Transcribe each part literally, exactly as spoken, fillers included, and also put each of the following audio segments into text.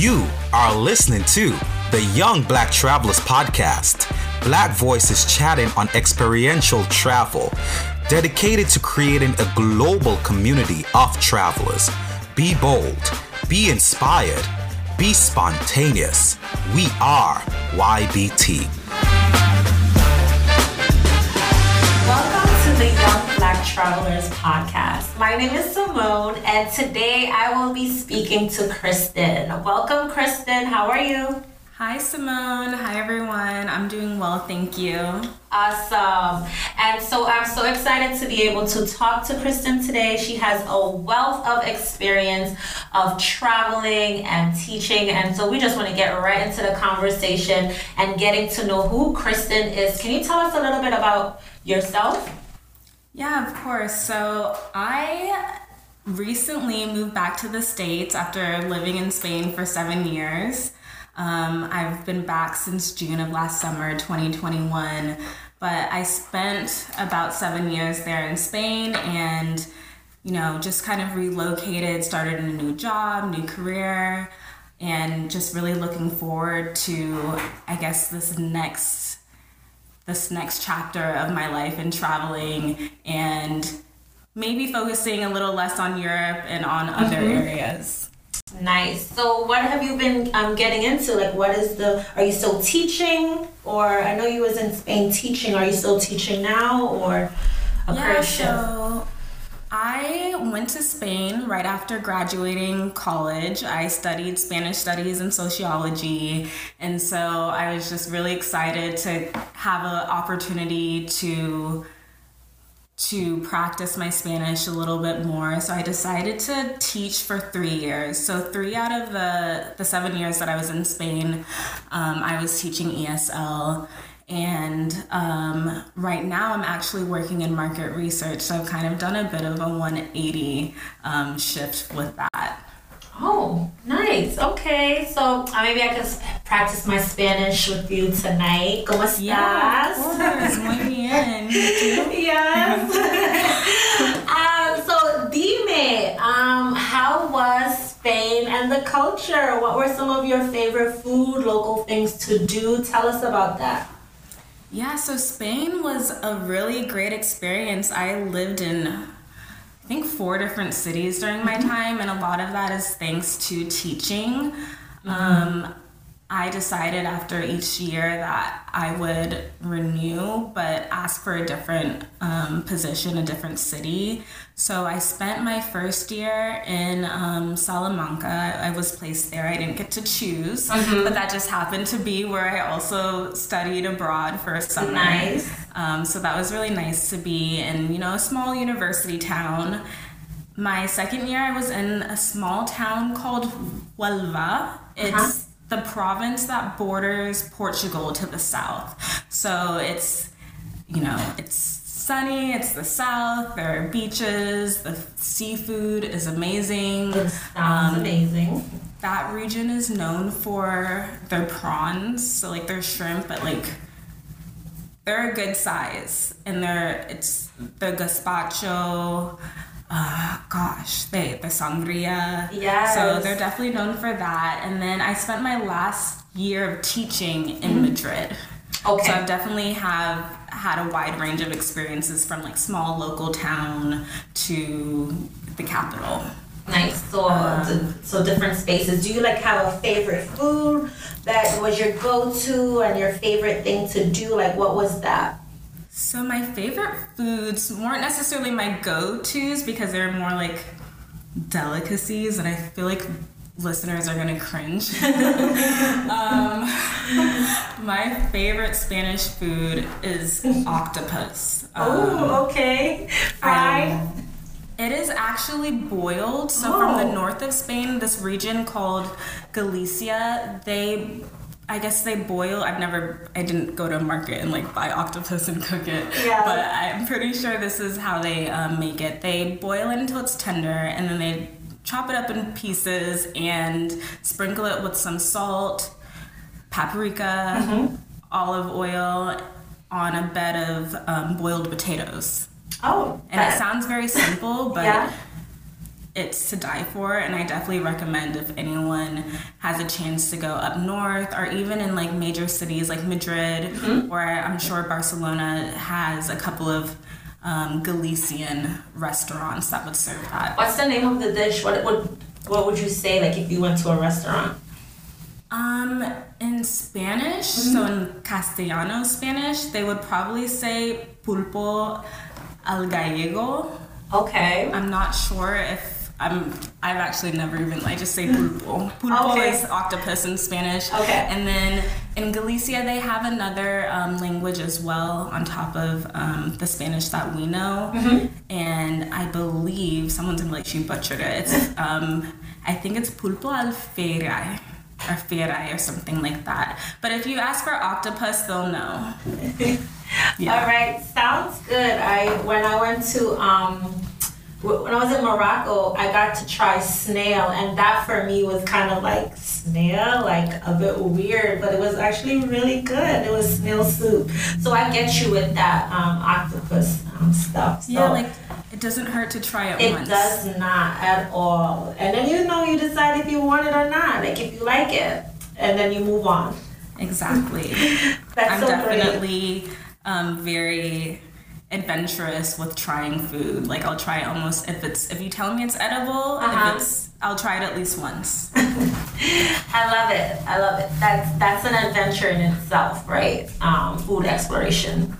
You are listening to the Young Black Travelers podcast. Black voices chatting on experiential travel, dedicated to creating a global community of travelers. Be bold, be inspired, be spontaneous. We are Y B T. Welcome to the Young Black Travelers podcast. My name is Simone, and today I will be speaking to Christyn. Welcome, Christyn. How are you? Hi, Simone. Hi, everyone. I'm doing well, thank you. Awesome. And so I'm so excited to be able to talk to Christyn today. She has a wealth of experience of traveling and teaching. And so we just want to get right into the conversation and getting to know who Christyn is. Can you tell us a little bit about yourself? Yeah, of course. So I recently moved back to the States after living in Spain for seven years. Um, I've been back since June of last summer, twenty twenty-one, but I spent about seven years there in Spain and, you know, just kind of relocated, started a new job, new career, and just really looking forward to, I guess, this next, this next chapter of my life in traveling and maybe focusing a little less on Europe and on mm-hmm. other areas. Nice. So what have you been um, getting into? Like, what is the, are you still teaching? Or I know you was in Spain teaching. Are you still teaching now or a yeah, career shift? So I went to Spain right after graduating college. I studied Spanish studies and sociology. And so I was just really excited to have an opportunity to to practice my Spanish a little bit more. So I decided to teach for three years. So three out of the, the seven years that I was in Spain, um, I was teaching E S L. And um, right now I'm actually working in market research. So I've kind of done a bit of a one eighty um, shift with that. Oh, nice. Okay. So uh, maybe I could practice my Spanish with you tonight. ¿Cómo estás? Yeah, of course. Muy bien. Yes. um, so, dime, um, how was Spain and the culture? What were some of your favorite food, local things to do? Tell us about that. Yeah, so Spain was a really great experience. I lived in I think four different cities during my time, and a lot of that is thanks to teaching. Mm-hmm. Um, I decided after each year that I would renew, but ask for a different um, position, a different city. So I spent my first year in um, Salamanca. I was placed there. I didn't get to choose, mm-hmm. but that just happened to be where I also studied abroad for a summer. Nice. Um, so that was really nice to be in, you know, a small university town. My second year, I was in a small town called Huelva. It's uh-huh. the province that borders Portugal to the south. So it's, you know, it's sunny, it's the south, there are beaches, the seafood is amazing. It sounds um, amazing. That region is known for their prawns, so like their shrimp, but like they're a good size. And they're, it's the gazpacho, Uh, gosh, they, the sangria. Yes. So they're definitely known for that. And then I spent my last year of teaching in Madrid. Okay. So I definitely have had a wide range of experiences from like small local town to the capital. Nice. So, um, so different spaces. Do you like have a favorite food that was your go-to and your favorite thing to do? Like, what was that? So my favorite foods weren't necessarily my go-tos because they're more like delicacies, and I feel like listeners are going to cringe. um, my favorite Spanish food is octopus. Um, oh, okay. Fried? Um, it is actually boiled. So oh. from the north of Spain, this region called Galicia, they... I guess they boil. I've never, I didn't go to a market and like buy octopus and cook it. Yeah. But I'm pretty sure this is how they um, make it. They boil it until it's tender, and then they chop it up in pieces and sprinkle it with some salt, paprika, mm-hmm. olive oil on a bed of um, boiled potatoes. Oh. And that. It sounds very simple, but yeah. it's to die for, and I definitely recommend if anyone has a chance to go up north or even in like major cities like Madrid, mm-hmm. or I'm sure Barcelona has a couple of um, Galician restaurants that would serve that. What's the name of the dish? What would what, what would you say like if you went to a restaurant? Um, in Spanish, mm-hmm. so in Castellano Spanish, they would probably say pulpo al gallego. Okay. I'm not sure if I'm. I've actually never even. I just say pulpo. Pulpo okay. is octopus in Spanish. Okay. And then in Galicia, they have another um, language as well on top of um, the Spanish that we know. Mm-hmm. And I believe someone's gonna be like she butchered it. It's, um, I think it's pulpo al ferai. Or ferai or something like that. But if you ask for octopus, they'll know. Yeah. All right, sounds good. I when I went to um when I was in Morocco, I got to try snail, and that for me was kind of like snail, like a bit weird, but it was actually really good. It was snail soup. So I get you with that um, octopus um, stuff. So. Yeah, like. It doesn't hurt to try it, it once. It does not at all. And then you know you decide if you want it or not, like if you like it, and then you move on. Exactly. That's I'm so definitely um, very adventurous with trying food. Like I'll try almost if it's if you tell me it's edible, uh-huh. if it's I'll try it at least once. I love it. I love it. That's that's an adventure in itself, right? Um, food exploration.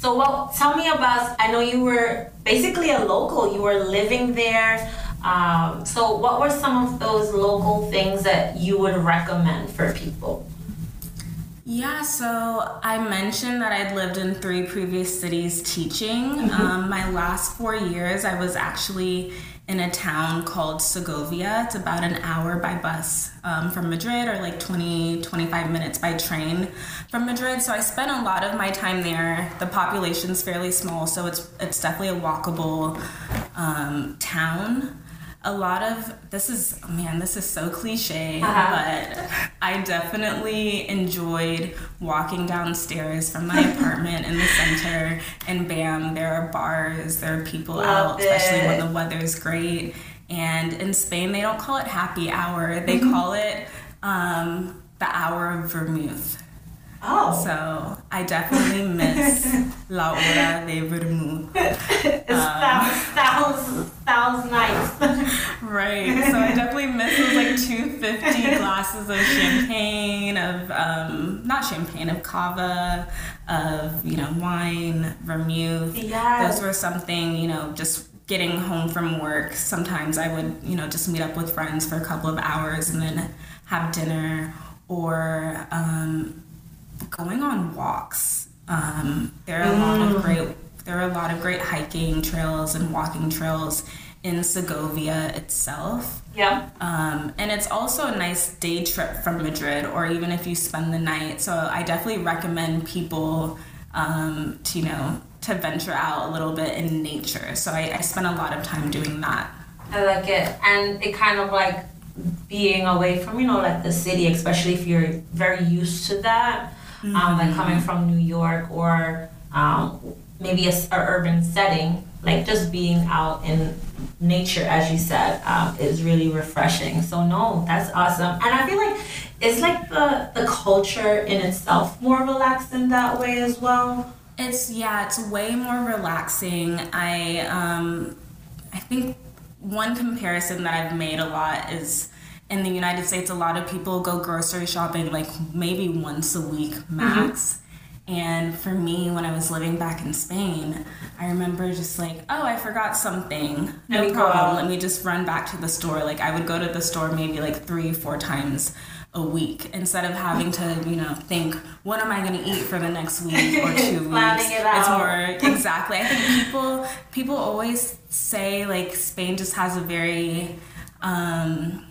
So, well, tell me about, I know you were basically a local, you were living there. Um, so what were some of those local things that you would recommend for people? Yeah, so I mentioned that I'd lived in three previous cities teaching. Mm-hmm. Um, my last four years, I was actually in a town called Segovia. It's about an hour by bus um, from Madrid, or like twenty, twenty-five minutes by train from Madrid. So I spent a lot of my time there. The population's fairly small, so it's it's definitely a walkable um, town. A lot of, this is, man, this is so cliche, uh-huh. but I definitely enjoyed walking downstairs from my apartment in the center, and bam, there are bars, there are people Love out, it. Especially when the weather's great. And in Spain, they don't call it happy hour, they mm-hmm. call it um, the hour of vermouth. Oh. So I definitely miss La Hora de Vermouth. It um, sounds, sounds nice. Right. So I definitely miss those like two hundred fifty glasses of champagne, of, um, not champagne, of cava, of, you know, wine, vermouth. Yes. Those were something, you know, just getting home from work. Sometimes I would, you know, just meet up with friends for a couple of hours and then have dinner, or, um, going on walks. Um, there are a lot of great there are a lot of great hiking trails and walking trails in Segovia itself. Yeah. Um, and it's also a nice day trip from Madrid, or even if you spend the night. So I definitely recommend people um, to you know to venture out a little bit in nature. So I, I spent a lot of time doing that. I like it, and it kind of like being away from you know like the city, especially if you're very used to that. Mm-hmm. Um, like coming from New York, or um, maybe a, a urban setting, like just being out in nature, as you said, um, is really refreshing. So no, that's awesome. And I feel like it's like the, the culture in itself more relaxed in that way as well. It's, yeah, it's way more relaxing. I, um, I think one comparison that I've made a lot is, in the United States, a lot of people go grocery shopping like maybe once a week max. Mm-hmm. And for me, when I was living back in Spain, I remember just like, oh, I forgot something. No and problem. Let me just run back to the store. Like I would go to the store maybe like three, four times a week instead of having to, you know, think, what am I going to eat for the next week or two weeks? It out. It's more, exactly. I think people, people always say like Spain just has a very... Um,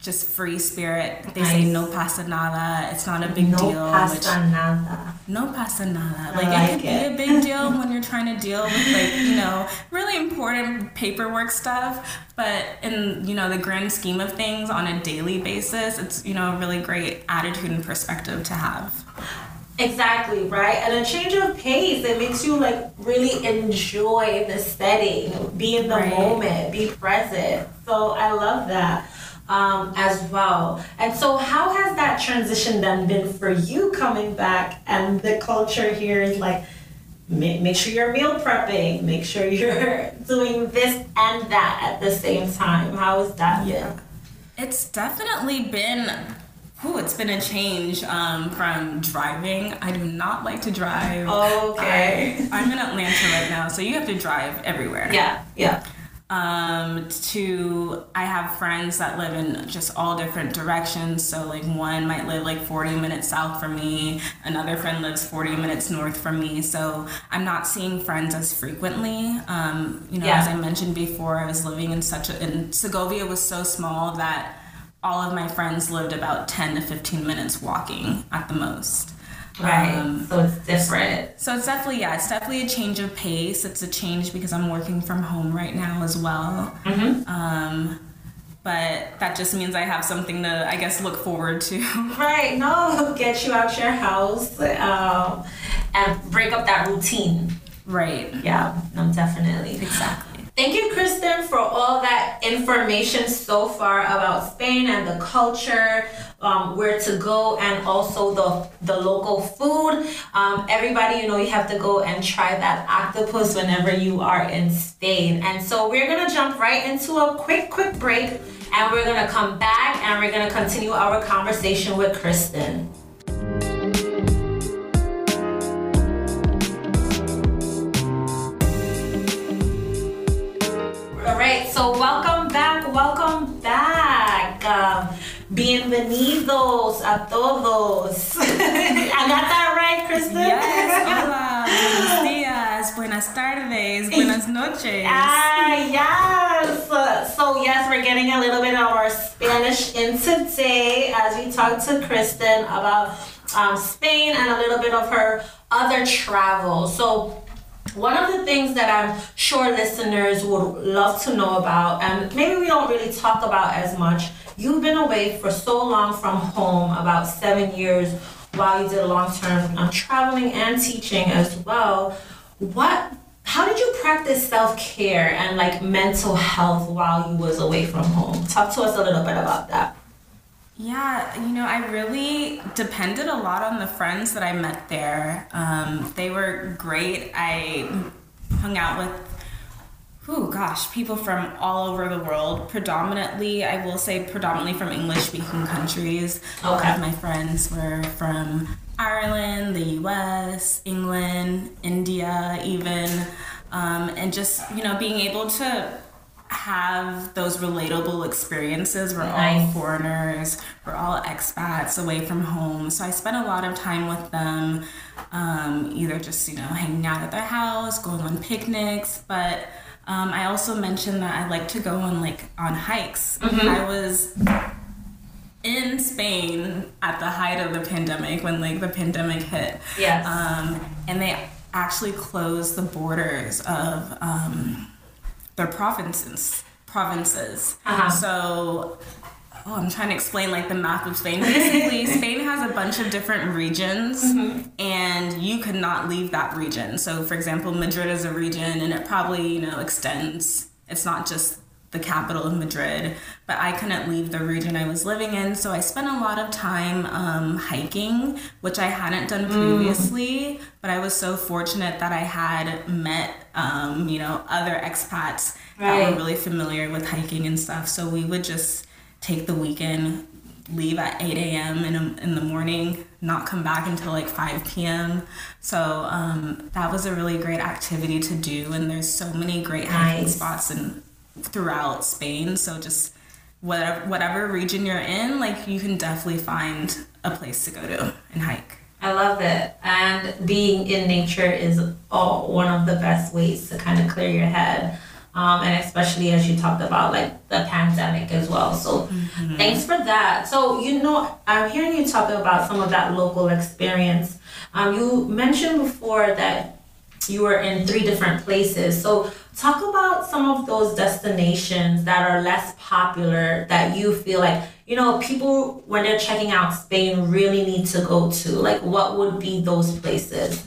just free spirit. They nice. Say no pasa nada. It's not a big no deal. No pasa which, nada. No pasa nada. Like, like it could it. be a big deal when you're trying to deal with like, you know, really important paperwork stuff. But in, you know, the grand scheme of things on a daily basis, it's, you know, a really great attitude and perspective to have. Exactly, right? And a change of pace, it makes you like really enjoy the setting, be in the right. moment, be present. So I love that um, as well. And so how has that transition then been for you coming back, and the culture here is like, make, make sure you're meal prepping, make sure you're doing this and that at the same time. How has that been? Yeah. It's definitely been... Ooh, it's been a change um, from driving. I do not like to drive. Oh, okay. I, I'm in Atlanta right now, so you have to drive everywhere. Yeah, yeah. Um, to, I have friends that live in just all different directions. So, like, one might live, like, forty minutes south from me. Another friend lives forty minutes north from me. So I'm not seeing friends as frequently. Um, you know, yeah. as I mentioned before, I was living in such a... And Segovia was so small that... all of my friends lived about ten to fifteen minutes walking at the most. Right. Um, so it's different. So it's definitely, yeah, it's definitely a change of pace. It's a change because I'm working from home right now as well. Mm-hmm. Um, but that just means I have something to, I guess, look forward to. Right. No, get you out your house um, and break up that routine. Right. Yeah, no, definitely. Exactly. Thank you, Christyn, for all that information so far about Spain and the culture, um, where to go, and also the the local food. Um, everybody, you know, you have to go and try that octopus whenever you are in Spain. And so we're going to jump right into a quick, quick break, and we're going to come back and we're going to continue our conversation with Christyn. Alright, so welcome back, welcome back. Um, bienvenidos a todos. I got that right, Christyn? Yes, hola, buenos dias, buenas tardes, buenas noches. Ah, yes. Uh, so yes, we're getting a little bit of our Spanish in today as we talk to Christyn about um, Spain and a little bit of her other travel. So one of the things that I'm sure listeners would love to know about, and maybe we don't really talk about as much, you've been away for so long from home, about seven years, while you did long-term um, traveling and teaching as well. What? How did you practice self-care and like mental health while you was away from home? Talk to us a little bit about that. Yeah, you know, I really depended a lot on the friends that I met there. Um, they were great. I hung out with, oh gosh, people from all over the world. Predominantly, I will say predominantly from English-speaking countries. Okay. A lot of my friends were from Ireland, the U S, England, India even. Um, and just, you know, being able to have those relatable experiences. We're all foreigners, we're all expats away from home, so I spent a lot of time with them, um, either just, you know, hanging out at their house, going on picnics, but um, I also mentioned that I like to go on like on hikes. Mm-hmm. I was in Spain at the height of the pandemic when like the pandemic hit. Yes. Um, and they actually closed the borders of um their provinces, provinces. Uh-huh. So, oh, I'm trying to explain like the map of Spain. Basically, Spain has a bunch of different regions, mm-hmm. and you could not leave that region. So, for example, Madrid is a region, and it probably, you know, extends. It's not just the capital of Madrid, but I couldn't leave the region I was living in. So I spent a lot of time um, hiking, which I hadn't done previously, mm. but I was so fortunate that I had met, um, you know, other expats right. that were really familiar with hiking and stuff. So we would just take the weekend, leave at eight a.m. in, a, in the morning, not come back until like five p.m. So um, that was a really great activity to do. And there's so many great hiking nice. spots in throughout Spain, so just whatever whatever region you're in, like you can definitely find a place to go to and hike. I love it, and being in nature is all one of the best ways to kind of clear your head, um, and especially as you talked about like the pandemic as well, so mm-hmm. thanks for that. So, you know, I'm hearing you talk about some of that local experience. Um, you mentioned before that you were in three different places, so Talk about some of those destinations that are less popular that you feel like, you know, people when they're checking out Spain really need to go to. Like, what would be those places?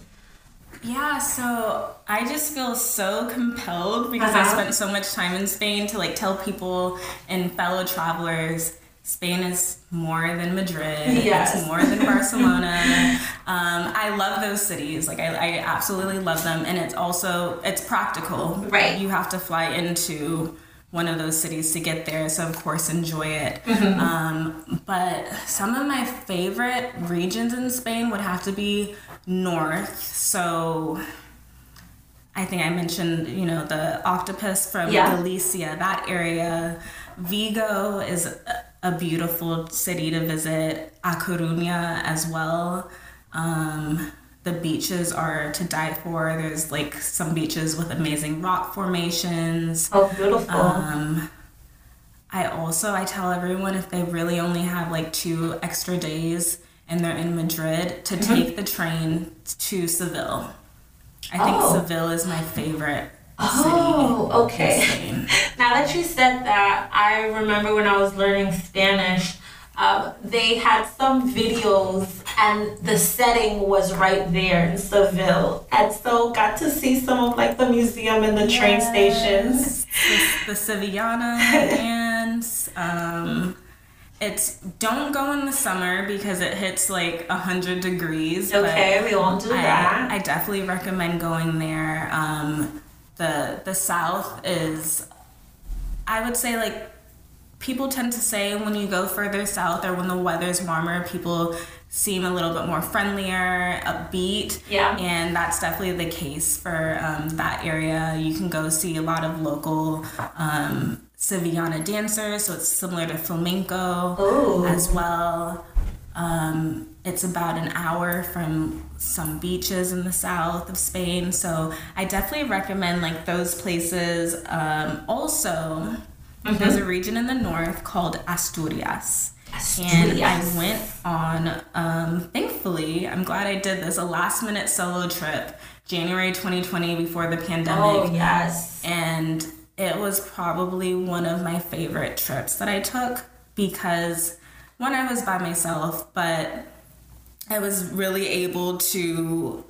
Yeah, so I just feel so compelled because uh-huh. I spent so much time in Spain to like tell people and fellow travelers Spain is more than Madrid. Yes. It's more than Barcelona. um, I love those cities. Like I, I absolutely love them, and it's also it's practical. Right. You have to fly into one of those cities to get there, so of course enjoy it. Mm-hmm. Um, but some of my favorite regions in Spain would have to be north. So I think I mentioned, you know, the octopus from yeah. Galicia, that area. Vigo is a beautiful city to visit, A Coruña as well. Um, the beaches are to die for. There's like some beaches with amazing rock formations. Oh, beautiful. Um, I also, I tell everyone if they really only have like two extra days and they're in Madrid to mm-hmm. take the train to Seville. I think oh. Seville is my favorite. Oh, okay. Now that you said that, I remember when I was learning Spanish, uh, they had some videos and the setting was right there in Seville. And so got to see some of like the museum and the yes. train stations. The, the Sevillana dance. Um, it's don't go in the summer because it hits like one hundred degrees. Okay, we won't do I, that. I definitely recommend going there. Um, The the south is, I would say, like, people tend to say when you go further south or when the weather's warmer, people seem a little bit more friendlier, upbeat. Yeah. And that's definitely the case for um, that area. You can go see a lot of local um, Sevillana dancers, so it's similar to flamenco Ooh. As well. Um, it's about an hour from some beaches in the south of Spain. So I definitely recommend like those places. Um, also, mm-hmm. there's a region in the north called Asturias. Asturias. And I went on, um, thankfully, I'm glad I did this, a last minute solo trip, January twenty twenty before the pandemic. Oh, yes. And it was probably one of my favorite trips that I took because when I was by myself, but I was really able to,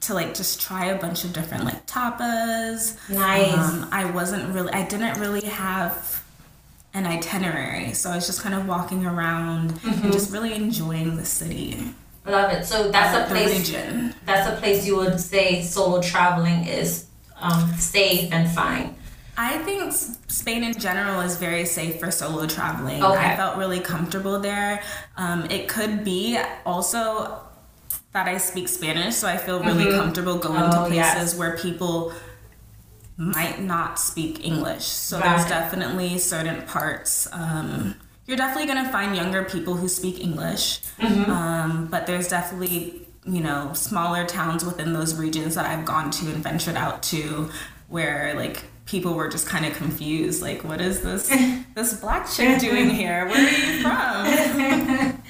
to like just try a bunch of different like tapas. Nice. Um, I wasn't really, I didn't really have an itinerary. So I was just kind of walking around mm-hmm. and just really enjoying the city. Love it. So that's uh, a place, region. That's a place you would say solo traveling is um, safe and fine. I think Spain in general is very safe for solo traveling. Okay. I felt really comfortable there. Um, it could be also that I speak Spanish, so I feel really mm-hmm. comfortable going oh, to places yes. where people might not speak English. So right. there's definitely certain parts. Um, you're definitely going to find younger people who speak English, mm-hmm. um, but there's definitely, you know, smaller towns within those regions that I've gone to and ventured out to where, like, people were just kind of confused, like, what is this this black chick doing here? Where are you from?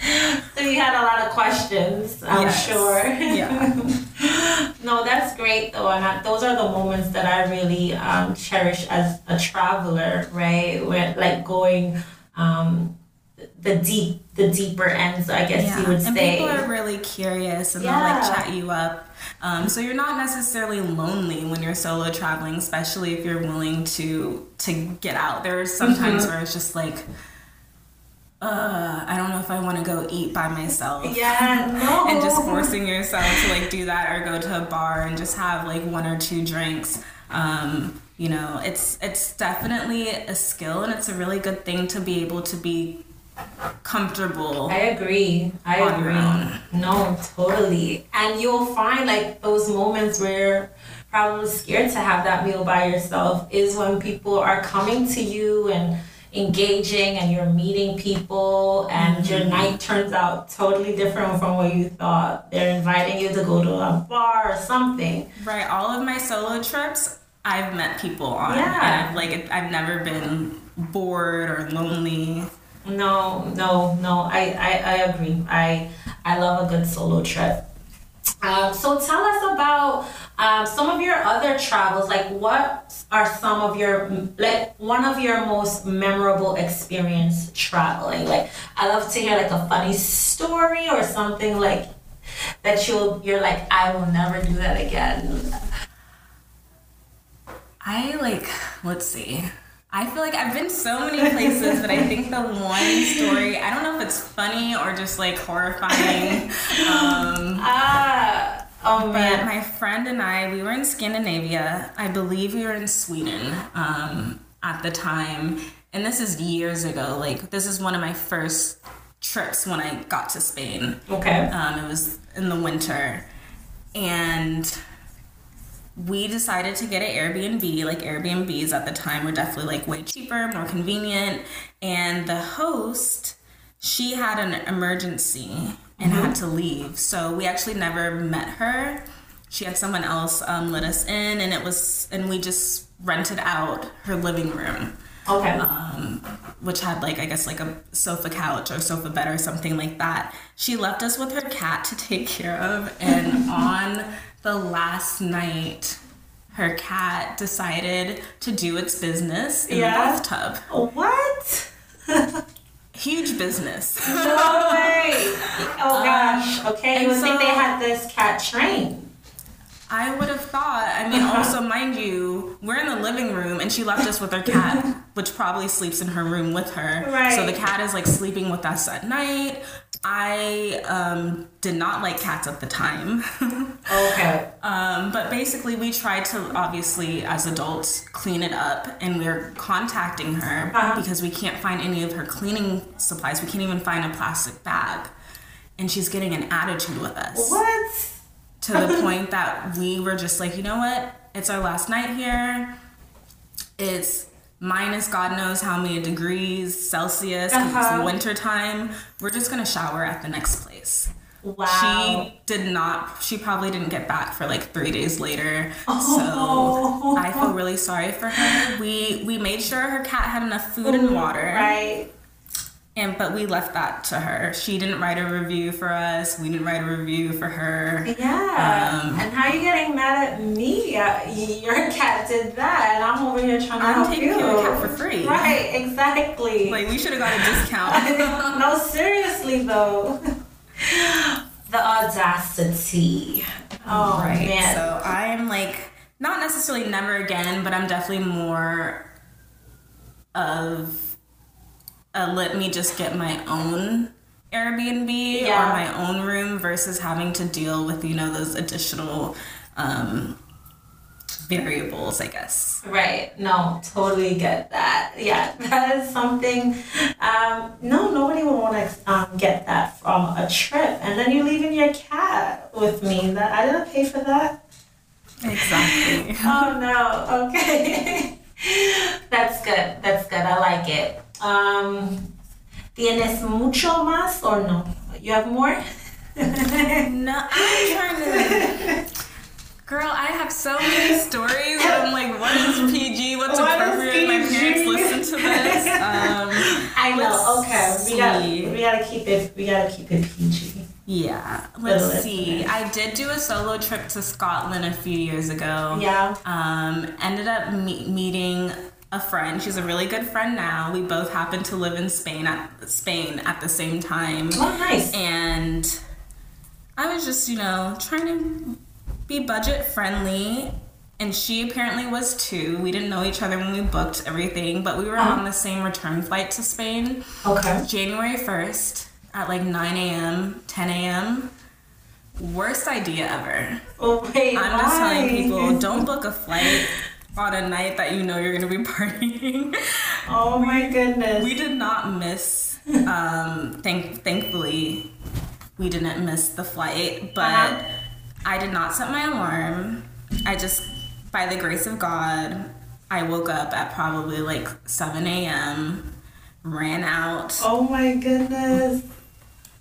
So you had a lot of questions, I'm yes. sure. Yeah. No, that's great, though. And I, those are the moments that I really um, cherish as a traveler, right? Where, like, going um, the deep, the deeper ends, I guess yeah. you would and say. And people are really curious, and yeah. they'll, like, chat you up. Um, so you're not necessarily lonely when you're solo traveling, especially if you're willing to to get out. There's sometimes mm-hmm. where it's just like, uh, I don't know if I want to go eat by myself. Yeah, no. And just forcing yourself to like do that or go to a bar and just have like one or two drinks. Um, you know, it's it's definitely a skill and it's a really good thing to be able to be comfortable. I agree. I agree. Around. No, totally. And you'll find like those moments where probably scared to have that meal by yourself is when people are coming to you and engaging and you're meeting people and mm-hmm. your night turns out totally different from what you thought. They're inviting you to go to a bar or something. Right. All of my solo trips, I've met people on. Yeah. And I've, like, I've never been bored or lonely. No, no, no. I, I, I agree. I I love a good solo trip. Um, so tell us about um, some of your other travels. Like, what are some of your, like, one of your most memorable experience traveling? Like, I love to hear like a funny story or something like that you'll, you're like, I will never do that again. I like, let's see. I feel like I've been so many places that I think the one story, I don't know if it's funny or just like horrifying. Um, uh, oh man. But my friend and I, we were in Scandinavia. I believe we were in Sweden um, at the time. And this is years ago. Like, this is one of my first trips when I got to Spain. Okay. Um, it was in the winter. And we decided to get an Airbnb. Like, Airbnbs at the time were definitely like way cheaper, more convenient. And the host, she had an emergency and mm-hmm. had to leave. So we actually never met her. She had someone else um, let us in, and it was, and we just rented out her living room. Okay. Um, which had like, I guess like a sofa couch or sofa bed or something like that. She left us with her cat to take care of, and on the last night, her cat decided to do its business in yeah. the bathtub. What? Huge business. No way. Oh, gosh. Okay. You would so, think they had this cat trained. I would have thought. I mean, uh-huh. also, mind you, we're in the living room, and she left us with her cat, which probably sleeps in her room with her. Right. So the cat is, like, sleeping with us at night. I um, did not like cats at the time. Okay. Um, but basically, we tried to, obviously, as adults, clean it up. And we were contacting her uh-huh. because we can't find any of her cleaning supplies. We can't even find a plastic bag. And she's getting an attitude with us. What? To the point that we were just like, you know what? It's our last night here. It's minus God knows how many degrees Celsius, because uh-huh. it's winter time. We're just going to shower at the next place. Wow. She did not, she probably didn't get back for like three days later. Oh. So I feel really sorry for her. We we made sure her cat had enough food Ooh, and water. Right. And but we left that to her. She didn't write a review for us. We didn't write a review for her. Yeah. Um, and how are you getting mad at me? Your cat did that, and I'm over here trying to I'm help you. I'm taking your cat for free. Right. Exactly. Like, we should have got a discount. No, seriously though. The audacity. Oh right. man. So I'm like, not necessarily never again, but I'm definitely more of. Uh, let me just get my own Airbnb yeah. or my own room versus having to deal with, you know, those additional um, variables, I guess. Right. No, totally get that. Yeah, that is something. Um, no, nobody would want to um, get that from a trip. And then you're leaving your cat with me. That I didn't pay for that. Exactly. Oh, no. Okay. That's good. That's good. I like it. Um, ¿Tienes mucho más or no? You have more? No, I'm trying to... Girl, I have so many stories. I'm like, what is P G? What's what appropriate? P G? My parents listen to this. Um, I know. Okay, we gotta, we gotta keep it. We gotta keep it P G. Yeah. Let's see. I did do a solo trip to Scotland a few years ago. Yeah. Um, ended up me- meeting. a friend. She's a really good friend now. We both happened to live in Spain at Spain at the same time. Oh, nice. And I was just, you know, trying to be budget friendly, and she apparently was too. We didn't know each other when we booked everything, but we were uh-huh. on the same return flight to Spain. Okay. January first at like nine a.m., ten a.m. Worst idea ever. Oh, wait, I'm why? just telling people, don't book a flight on a night that you know you're going to be partying. Oh my goodness. We did not miss, um, thank, thankfully, we didn't miss the flight, but uh-huh. I did not set my alarm. I just, by the grace of God, I woke up at probably like seven a.m., ran out. Oh my goodness.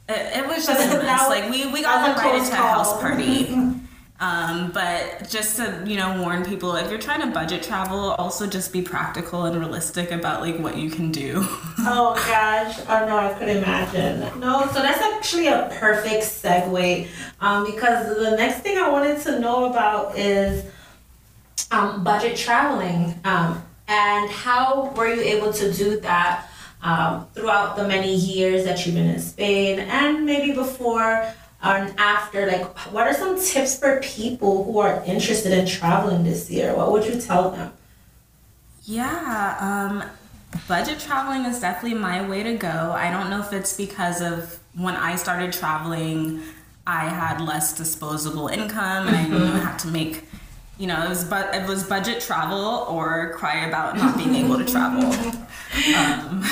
It, it was just a mess. Like, we, we got invited to a house party. Um, but just to, you know, warn people, if you're trying to budget travel, also just be practical and realistic about, like, what you can do. Oh, gosh. Oh, no, I could imagine. No, so that's actually a perfect segue, um, because the next thing I wanted to know about is um, budget traveling, um, and how were you able to do that um, throughout the many years that you've been in Spain, and maybe before and after? Like, what are some tips for people who are interested in traveling this year? What would you tell them? Yeah, um, budget traveling is definitely my way to go. I don't know if it's because of when I started traveling, I had less disposable income, and I knew I had to make, you know, it was, bu- it was budget travel or cry about not being able to travel. Um,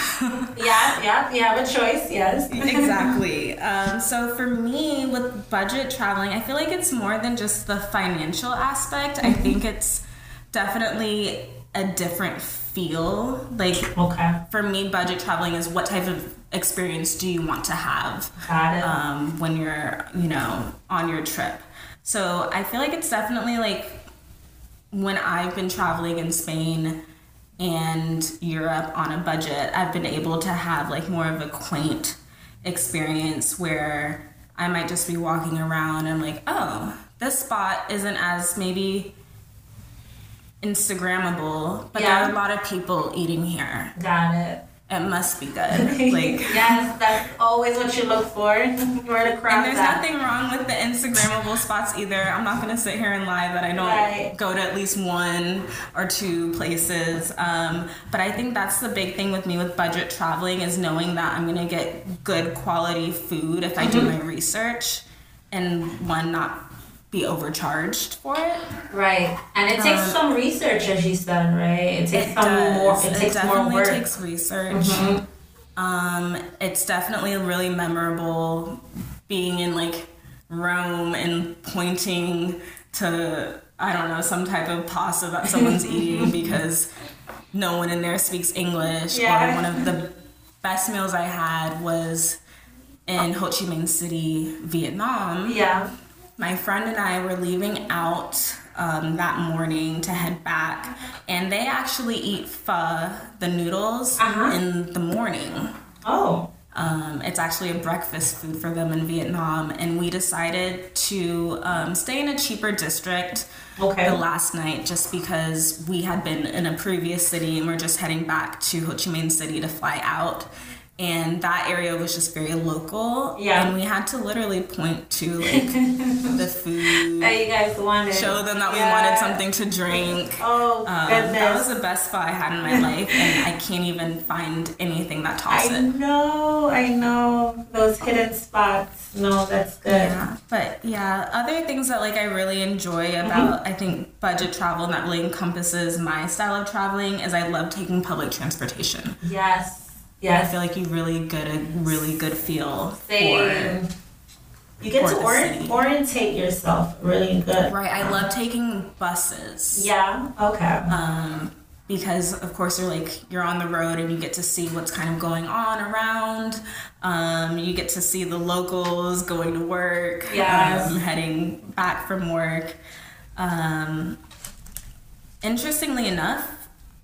yeah, yeah, you have a choice, yes. Exactly. Um, so for me, with budget traveling, I feel like it's more than just the financial aspect. I think it's definitely a different feel. Like, okay. For me, budget traveling is what type of experience do you want to have Got it. Um, when you're, you know, on your trip. So I feel like it's definitely like when I've been traveling in Spain and Europe on a budget, I've been able to have like more of a quaint experience where I might just be walking around and like, oh, this spot isn't as maybe Instagrammable, but yeah. There are a lot of people eating here. Got it. It must be good. Like, yes, that's always what you look for. Where to crowd. And there's at. nothing wrong with the Instagrammable spots either. I'm not going to sit here and lie that I don't right. go to at least one or two places. Um, but I think that's the big thing with me with budget traveling is knowing that I'm going to get good quality food if I mm-hmm. do my research and one not be overcharged for it. Right. And it takes um, some research, as you said, right? It takes it some does. more it, it takes definitely more work. takes research. Mm-hmm. Um it's definitely really memorable being in like Rome and pointing to, I don't know, some type of pasta that someone's eating because no one in there speaks English. Yeah. Or one of the best meals I had was in Ho Chi Minh City, Vietnam. Yeah. My friend and I were leaving out um, that morning to head back, and they actually eat pho, the noodles, uh-huh. in the morning. Oh. Um, it's actually a breakfast food for them in Vietnam, and we decided to um, stay in a cheaper district okay. the last night just because we had been in a previous city and we're just heading back to Ho Chi Minh City to fly out. And that area was just very local. Yeah. And we had to literally point to, like, the food. That you guys wanted. Show them that yeah. we wanted something to drink. Oh, um, goodness. That was the best spot I had in my life. And I can't even find anything that tops I it. I know. I know. Those hidden spots. No, that's good. Yeah. But, yeah, other things that, like, I really enjoy about, mm-hmm. I think, budget travel and that really encompasses my style of traveling is I love taking public transportation. Yes. Yeah, I feel like you really get a really good feel Same. for You get for to orient, orientate yourself really good. Right, I love taking buses. Yeah, okay. Um, because, of course, you're like, you're on the road and you get to see what's kind of going on around. Um, you get to see the locals going to work. Yes. Um, heading back from work. Um, interestingly enough,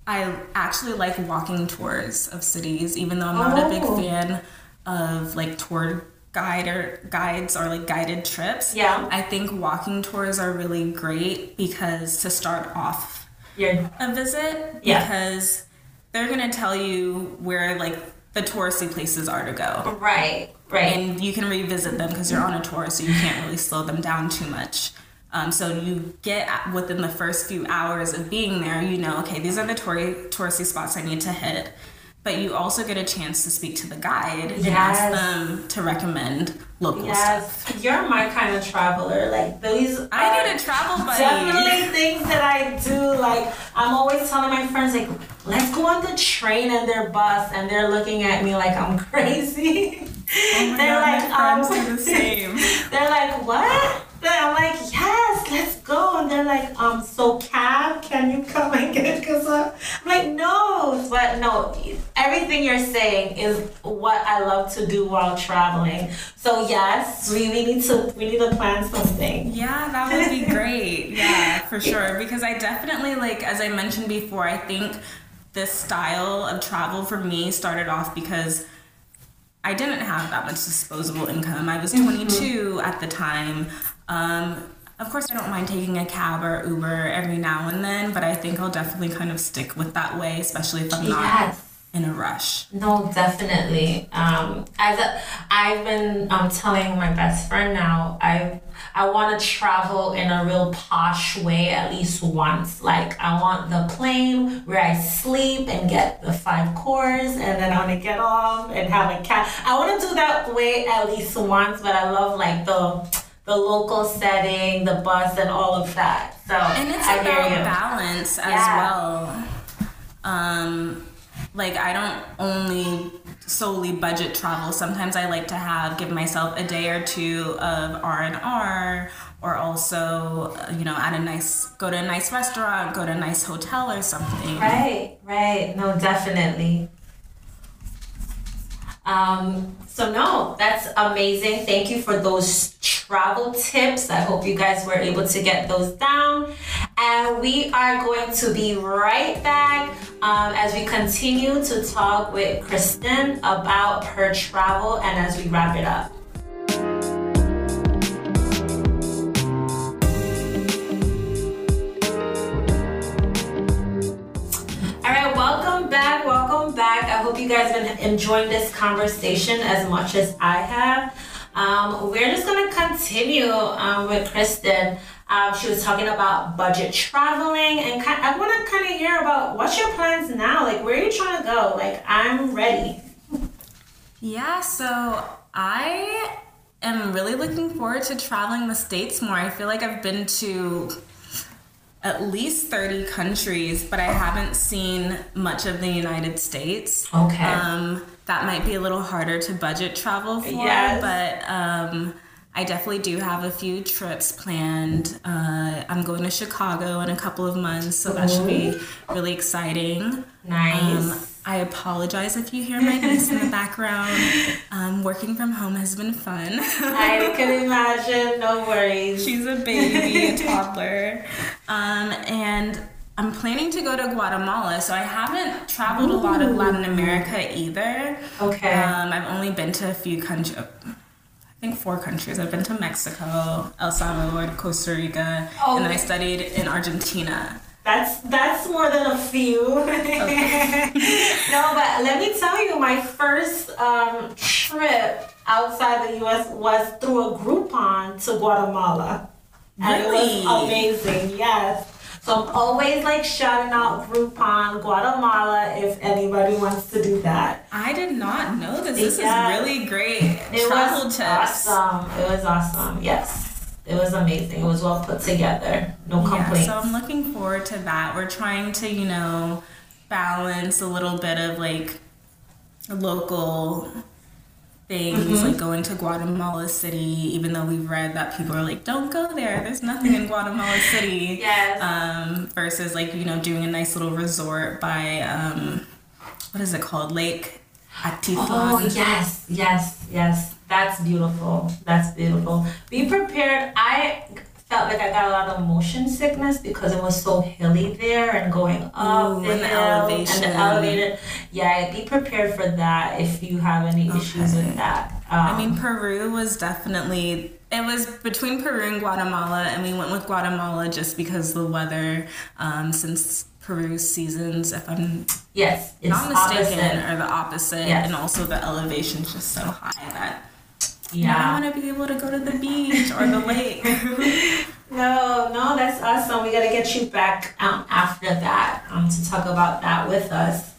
I actually like walking tours of cities, even though I'm not oh. a big fan of like tour guide or guides or like guided trips. Yeah. I think walking tours are really great because to start off yeah. a visit, yeah. because they're going to tell you where like the touristy places are to go. Right, right. And you can revisit them because you're on a tour, so you can't really slow them down too much. Um, so you get within the first few hours of being there, you know, okay, these are the tor- touristy spots I need to hit. But you also get a chance to speak to the guide yes. and ask them to recommend local yes. stuff. You're my kind of traveler. Like, these I need a travel buddy. Definitely things that I do. Like, I'm always telling my friends, like, let's go on the train and their bus. And they're looking at me like I'm crazy. Oh my they're God, like, my friends um, do the same. They're like, what? Then I'm like, yes, let's go. And they're like, um, so cab, can you come and get us up? I'm like, no, but no, everything you're saying is what I love to do while traveling. So yes, we, we need to we need to plan something. Yeah, that would be great. Yeah, for sure. Because I definitely, like, as I mentioned before, I think this style of travel for me started off because I didn't have that much disposable income. I was twenty-two mm-hmm. at the time. Um, of course, I don't mind taking a cab or Uber every now and then, but I think I'll definitely kind of stick with that way, especially if I'm not yes. in a rush. No, definitely. Um, as a, I've been um, telling my best friend now, I I want to travel in a real posh way at least once. Like, I want the plane where I sleep and get the five courses, and then I want to get off and have a cat. I want to do that way at least once, but I love, like, the the local setting, the bus, and all of that. So and it's I about balance as yeah. well. Um, like, I don't only solely budget travel. Sometimes I like to have, give myself a day or two of R and R, or also, you know, at a nice, go to a nice restaurant, go to a nice hotel or something. Right, right. No, definitely. Um, so no, that's amazing. Thank you for those travel tips. I hope you guys were able to get those down. And we are going to be right back um, as we continue to talk with Christyn about her travel and as we wrap it up. Back. I hope you guys have been enjoying this conversation as much as I have. Um, we're just going to continue um, with Christyn. Um, she was talking about budget traveling, and kind, I want to kind of hear about what's your plans now? Like, where are you trying to go? Like, I'm ready. Yeah, so I am really looking forward to traveling the States more. I feel like I've been to at least thirty countries, but I haven't seen much of the United States. Okay. Um, that might be a little harder to budget travel for, yes. but um, I definitely do have a few trips planned. Uh, I'm going to Chicago in a couple of months, so that should be really exciting. Nice. Um, I apologize if you hear my voice in the background. Um, working from home has been fun. I can imagine. No worries. She's a baby, a toddler. Um, and I'm planning to go to Guatemala. So I haven't traveled Ooh. a lot of Latin America either. Okay. Um, I've only been to a few countries. I think four countries. I've been to Mexico, El Salvador, Costa Rica, oh. and then I studied in Argentina. That's that's more than a few. Okay. No, but let me tell you, my first um, trip outside the U S was through a Groupon to Guatemala. And really? It was amazing, yes. So I'm always, like, shouting out Groupon, Guatemala, if anybody wants to do that. I did not know this. This yeah. is really great. It Travel was tips. awesome. It was awesome, yes. It was amazing. It was well put together. No complaints. Yeah, so I'm looking forward to that. We're trying to, you know, balance a little bit of, like, local things, mm-hmm. like going to Guatemala City, even though we've read that people are like, don't go there. There's nothing in Guatemala City. Yes. Um, versus, like, you know, doing a nice little resort by, um, what is it called? Lake Atitlán. Oh, yes, yes, yes. That's beautiful. That's beautiful. Be prepared. I felt like I got a lot of motion sickness because it was so hilly there and going up Ooh, the and, the elevation. and the elevator. Yeah, be prepared for that if you have any okay. issues with that. Um, I mean, Peru was definitely... It was between Peru and Guatemala, and we went with Guatemala just because the weather, um, since... Peru's seasons, if I'm yes, it's not mistaken, opposite. or the opposite, yes. and also the elevation's just so high that yeah, I want to be able to go to the beach or the lake. no, no, that's awesome. We gotta get you back um, after that um, to talk about that with us.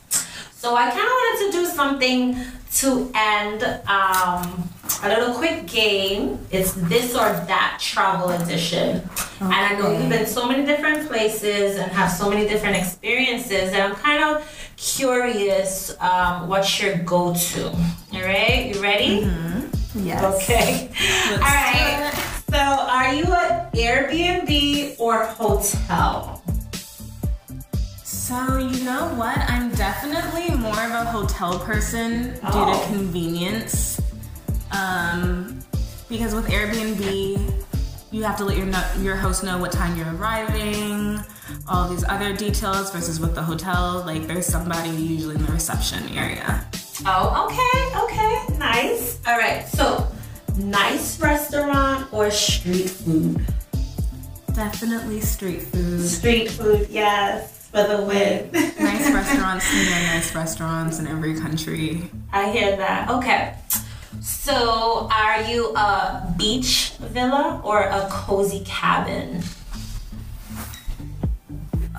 So I kind of wanted to do something to end um, a little quick game. It's this or that travel edition. Okay. And I know you've been so many different places and have so many different experiences, and I'm kind of curious um, what's your go-to. All right, you ready? Mm-hmm. Yes. Okay. Let's All right. So are you an Airbnb or hotel? So you know what? I'm definitely definitely more of a hotel person oh. due to convenience. Um, because with Airbnb, you have to let your no your host know what time you're arriving, all these other details, versus with the hotel, like there's somebody usually in the reception area. Oh, okay, okay, nice. All right, so nice restaurant or street food? Definitely street food. Street food, yes, for the win. Nice restaurants, you know, nice restaurants in every country. I hear that. Okay. So, are you a beach villa or a cozy cabin?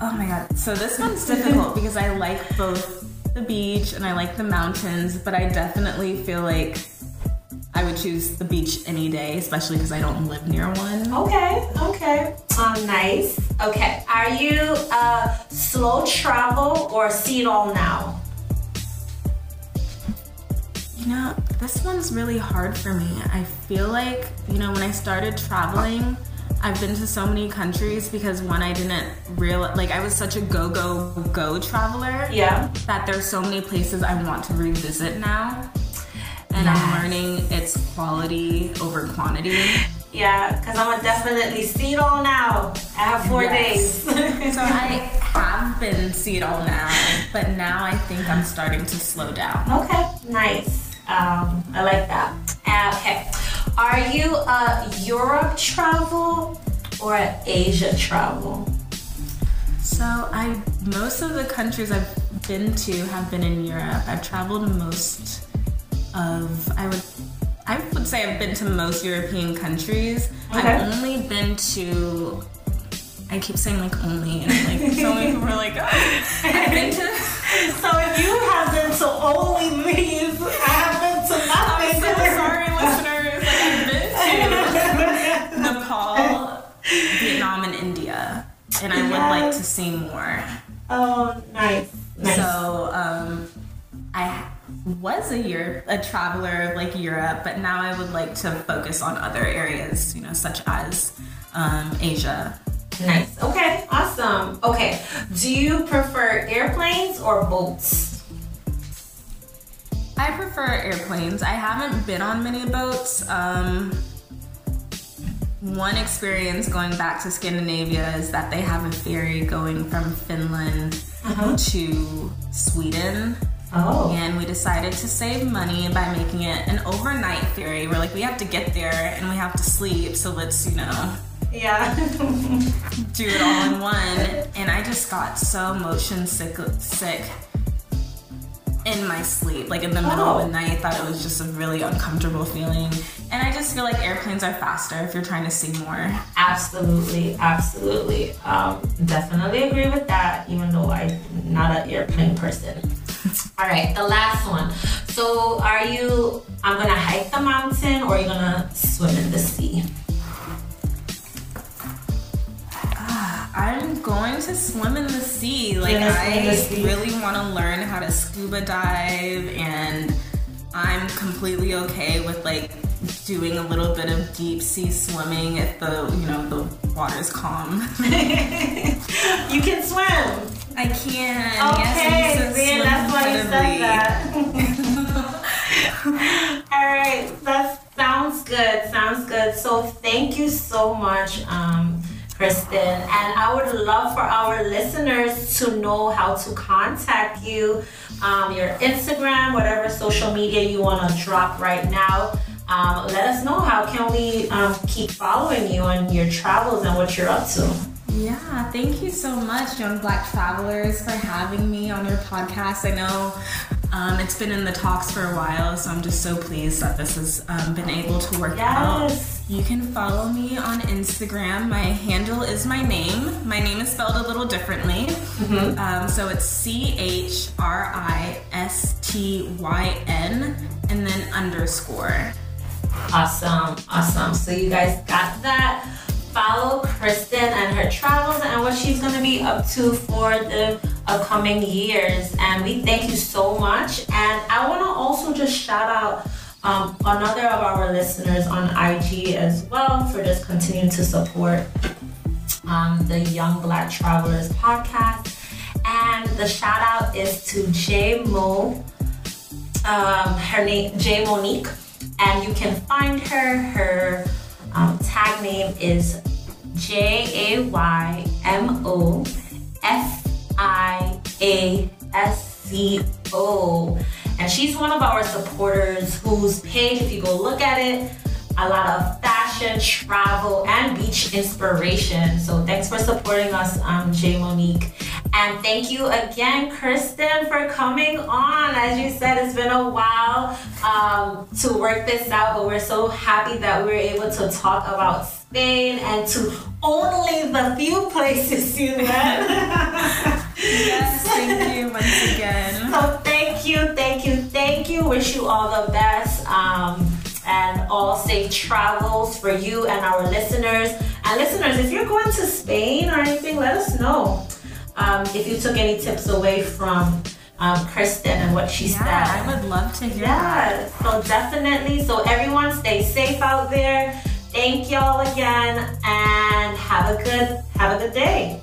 Oh my god. So this one's difficult because I like both the beach and I like the mountains, but I definitely feel like I would choose the beach any day, especially because I don't live near one. Okay, okay. Um, nice. Okay, are you uh, slow travel or see it all now? You know, this one's really hard for me. I feel like, you know, when I started traveling, I've been to so many countries because one, I didn't realize, like I was such a go, go, go traveler. Yeah. That there's so many places I want to revisit now. And yes. I'm learning it's quality over quantity. Yeah, because I'm going to definitely see it all now. I have four yes. days. So I have been see it all now, but now I think I'm starting to slow down. Okay, nice. Um, I like that. Uh, okay, are you a Europe travel or an Asia travel? So I most of the countries I've been to have been in Europe. I've traveled most of, I would, I would say I've been to most European countries. Okay. I've only been to, I keep saying like only, and like so many people are like, oh, I've been to. So if you have been to only leave, I have been to nothing. I'm so sorry, listeners. Like I've been to Nepal, Vietnam, and India, and I would yes. like to see more. Oh, nice. nice. So um, I. was a year a traveler of like Europe, but now I would like to focus on other areas, you know, such as um, Asia. Nice. Okay. Awesome. Okay. Do you prefer airplanes or boats? I prefer airplanes. I haven't been on many boats. Um, one experience going back to Scandinavia is that they have a ferry going from Finland uh-huh. to Sweden. Oh. And we decided to save money by making it an overnight ferry. We're like, we have to get there and we have to sleep, so let's, you know, yeah, do it all in one. And I just got so motion sick, sick in my sleep, like in the middle oh. of the night. I thought it was just a really uncomfortable feeling. And I just feel like airplanes are faster if you're trying to see more. Absolutely, absolutely. Um, definitely agree with that, even though I'm not an airplane person. All right, the last one. So are you, I'm going to hike the mountain or are you going to swim in the sea? Uh, I'm going to swim in the sea. Like I sea. really want to learn how to scuba dive, and I'm completely okay with like doing a little bit of deep sea swimming if the, you know, the water's calm. You can swim. I can. Okay, yes, see, that's why you said that. All right, that sounds good. Sounds good. So thank you so much, um, Christyn. And I would love for our listeners to know how to contact you, um, your Instagram, whatever social media you want to drop right now. Um, let us know how can we um, keep following you on your travels and what you're up to. Yeah, thank you so much, Young Black Travelers, for having me on your podcast. I know um, it's been in the talks for a while, so I'm just so pleased that this has um, been able to work yes. out. You can follow me on Instagram. My handle is my name. My name is spelled a little differently. Mm-hmm. um, so it's C H R I S T Y N and then underscore. Awesome, awesome. So you guys got that. Follow Christyn and her travels and what she's going to be up to for the upcoming years. And we thank you so much. And I want to also just shout out um, another of our listeners on I G as well for just continuing to support um, the Young Black Travelers podcast. And the shout out is to J-Mo, um, her name J-Monique, and you can find her. Her um, tag name is J A Y M O F I A S C O, and she's one of our supporters whose page, if you go look at it, a lot of fashion, travel, and beach inspiration. So thanks for supporting us, um, J-Monique. And thank you again, Christyn, for coming on. As you said, it's been a while um, to work this out, but we're so happy that we were able to talk about Spain and to only the few places you went. Yes, thank you once again. So thank you, thank you, thank you. Wish you all the best. Um, and all safe travels for you and our listeners. And listeners, if you're going to Spain or anything, let us know um, if you took any tips away from um, Christyn and what she yeah, said. I would love to hear yeah, that. So definitely. So everyone stay safe out there. Thank y'all again and have a good, have a good day.